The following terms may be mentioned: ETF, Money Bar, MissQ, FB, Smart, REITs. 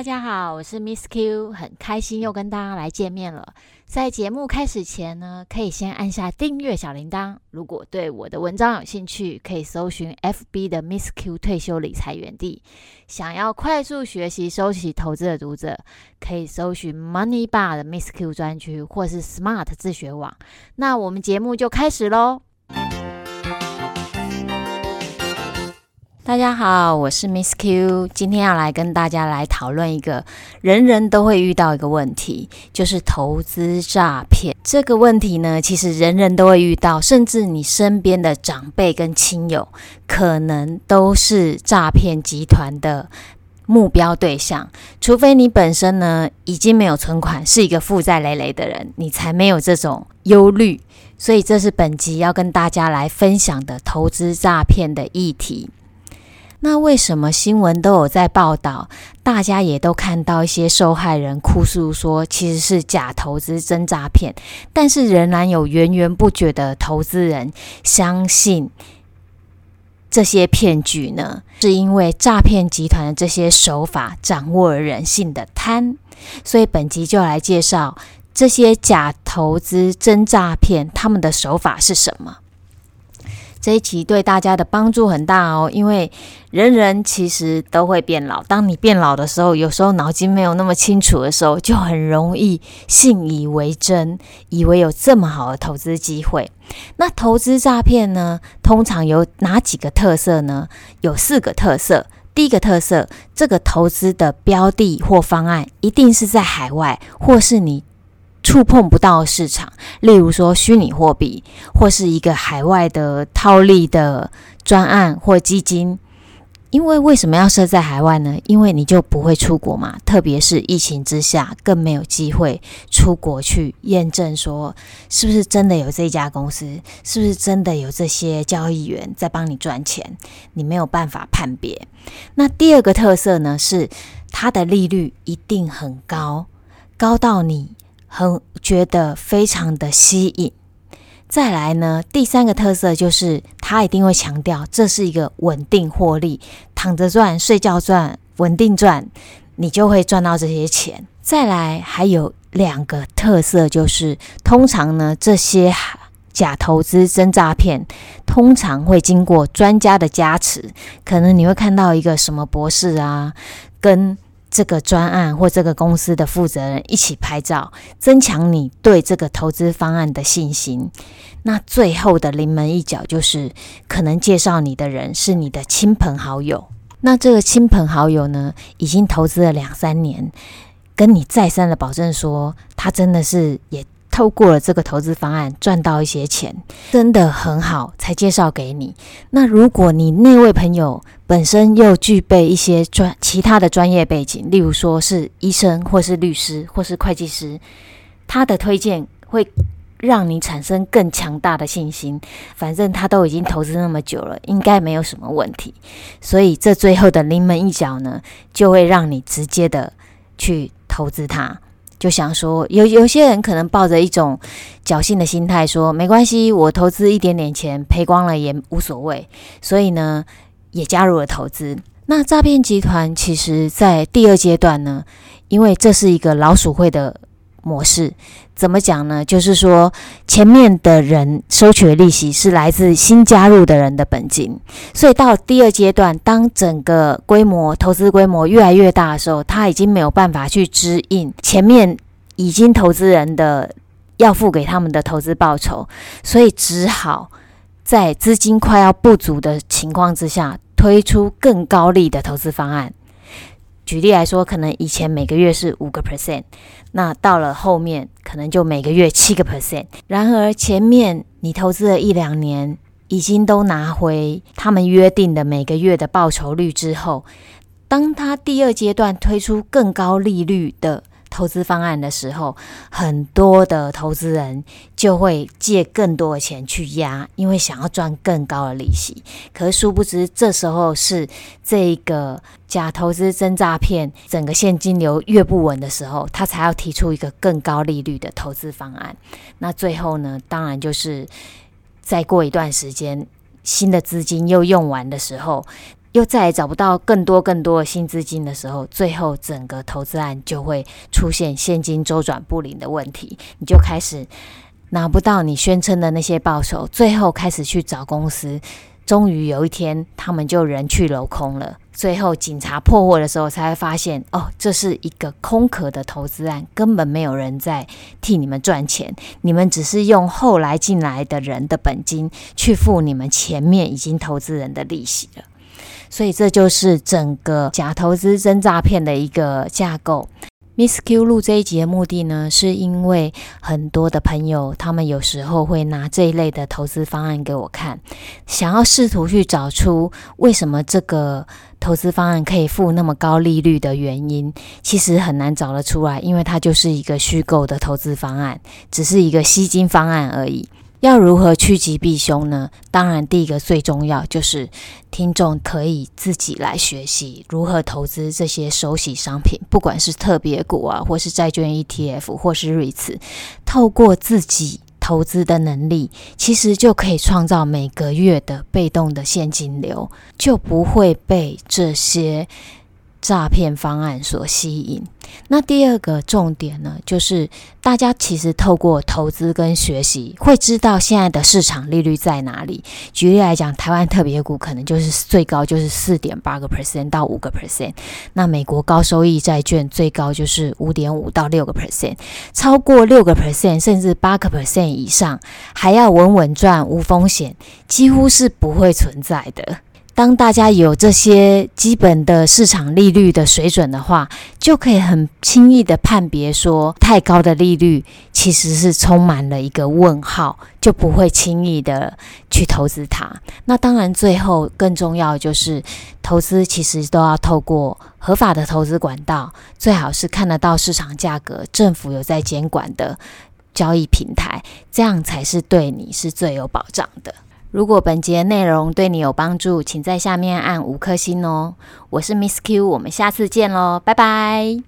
大家好，我是 MissQ， 很开心又跟大家来见面了。在节目开始前呢，可以先按下订阅小铃铛。如果对我的文章有兴趣，可以搜寻 FB 的 MissQ 退休理财园地。想要快速学习收集投资的读者，可以搜寻 Money Bar 的 MissQ 专区，或是 Smart 自学网。那我们节目就开始咯。大家好，我是 MissQ， 今天要来跟大家来讨论一个人人都会遇到一个问题，就是投资诈骗。这个问题呢，其实人人都会遇到，甚至你身边的长辈跟亲友，可能都是诈骗集团的目标对象，除非你本身呢已经没有存款，是一个负债累累的人，你才没有这种忧虑。所以这是本集要跟大家来分享的投资诈骗的议题。那为什么新闻都有在报道，大家也都看到一些受害人哭诉说其实是假投资真诈骗，但是仍然有源源不绝的投资人相信这些骗局呢，是因为诈骗集团的这些手法掌握了人性的贪。所以本集就来介绍这些假投资真诈骗，他们的手法是什么。这一期对大家的帮助很大哦，因为人人其实都会变老，当你变老的时候，有时候脑筋没有那么清楚的时候，就很容易信以为真，以为有这么好的投资机会。那投资诈骗呢，通常有哪几个特色呢？有4个特色。第一个特色，这个投资的标的或方案一定是在海外，或是你触碰不到市场，例如说虚拟货币，或是一个海外的套利的专案或基金。因为为什么要设在海外呢？因为你就不会出国嘛，特别是疫情之下，更没有机会出国去验证说是不是真的有这家公司，是不是真的有这些交易员在帮你赚钱，你没有办法判别。那第二个特色呢，是它的利率一定很高，高到你很觉得非常的吸引。再来呢，第3个特色就是他一定会强调这是一个稳定获利，躺着赚、睡觉赚、稳定赚，你就会赚到这些钱。再来还有2个特色，就是通常呢这些假投资真诈骗通常会经过专家的加持，可能你会看到一个什么博士啊，跟这个专案或这个公司的负责人一起拍照，增强你对这个投资方案的信心。那最后的临门一脚就是可能介绍你的人是你的亲朋好友，那这个亲朋好友呢已经投资了2-3年，跟你再三的保证说他真的是也透过了这个投资方案赚到一些钱，真的很好，才介绍给你。那如果你那位朋友本身又具备一些其他的专业背景，例如说是医生或是律师或是会计师，他的推荐会让你产生更强大的信心，反正他都已经投资那么久了，应该没有什么问题。所以这最后的临门一脚呢，就会让你直接的去投资他。就想说有些人可能抱着一种侥幸的心态说没关系，我投资一点点钱赔光了也无所谓，所以呢也加入了投资。那诈骗集团其实在第2阶段呢，因为这是一个老鼠会的模式，怎么讲呢？就是说前面的人收取的利息是来自新加入的人的本金，所以到第2阶段，当整个规模投资规模越来越大的时候，他已经没有办法去支应前面已经投资人的要付给他们的投资报酬，所以只好在资金快要不足的情况之下，推出更高利的投资方案。举例来说，可能以前每个月是5%， 那到了后面可能就每个月7%。然而前面你投资了1-2年，已经都拿回他们约定的每个月的报酬率之后，当他第2阶段推出更高利率的投资方案的时候，很多的投资人就会借更多的钱去压，因为想要赚更高的利息。可是殊不知，这时候是这个假投资真诈骗整个现金流越不稳的时候，他才要提出一个更高利率的投资方案。那最后呢，当然就是再过一段时间，新的资金又用完的时候，又再也找不到更多的新资金的时候，最后整个投资案就会出现现金周转不灵的问题，你就开始拿不到你宣称的那些报酬，最后开始去找公司，终于有一天他们就人去楼空了。最后警察破获的时候才会发现，这是一个空壳的投资案，根本没有人在替你们赚钱，你们只是用后来进来的人的本金去付你们前面已经投资人的利息了。所以这就是整个假投资真诈骗的一个架构。MissQ 录这一集的目的呢，是因为很多的朋友他们有时候会拿这一类的投资方案给我看，想要试图去找出为什么这个投资方案可以付那么高利率的原因。其实很难找得出来，因为它就是一个虚构的投资方案，只是一个吸金方案而已。要如何趋吉避凶呢？当然第一个最重要就是听众可以自己来学习如何投资这些手洗商品，不管是特别股啊，或是债券 ETF 或是 REITs， 透过自己投资的能力，其实就可以创造每个月的被动的现金流，就不会被这些诈骗方案所吸引。那第二个重点呢，就是大家其实透过投资跟学习会知道现在的市场利率在哪里。举例来讲，台湾特别股可能就是最高就是 4.8% 到 5%， 那美国高收益债券最高就是 5.5 到 6%， 超过 6% 甚至 8% 以上还要稳稳赚无风险几乎是不会存在的。当大家有这些基本的市场利率的水准的话，就可以很轻易的判别说太高的利率其实是充满了一个问号，就不会轻易的去投资它。那当然最后更重要的就是投资其实都要透过合法的投资管道，最好是看得到市场价格，政府有在监管的交易平台，这样才是对你是最有保障的。如果本节内容对你有帮助，请在下面按5颗星哦。我是MissQ，我们下次见咯，拜拜。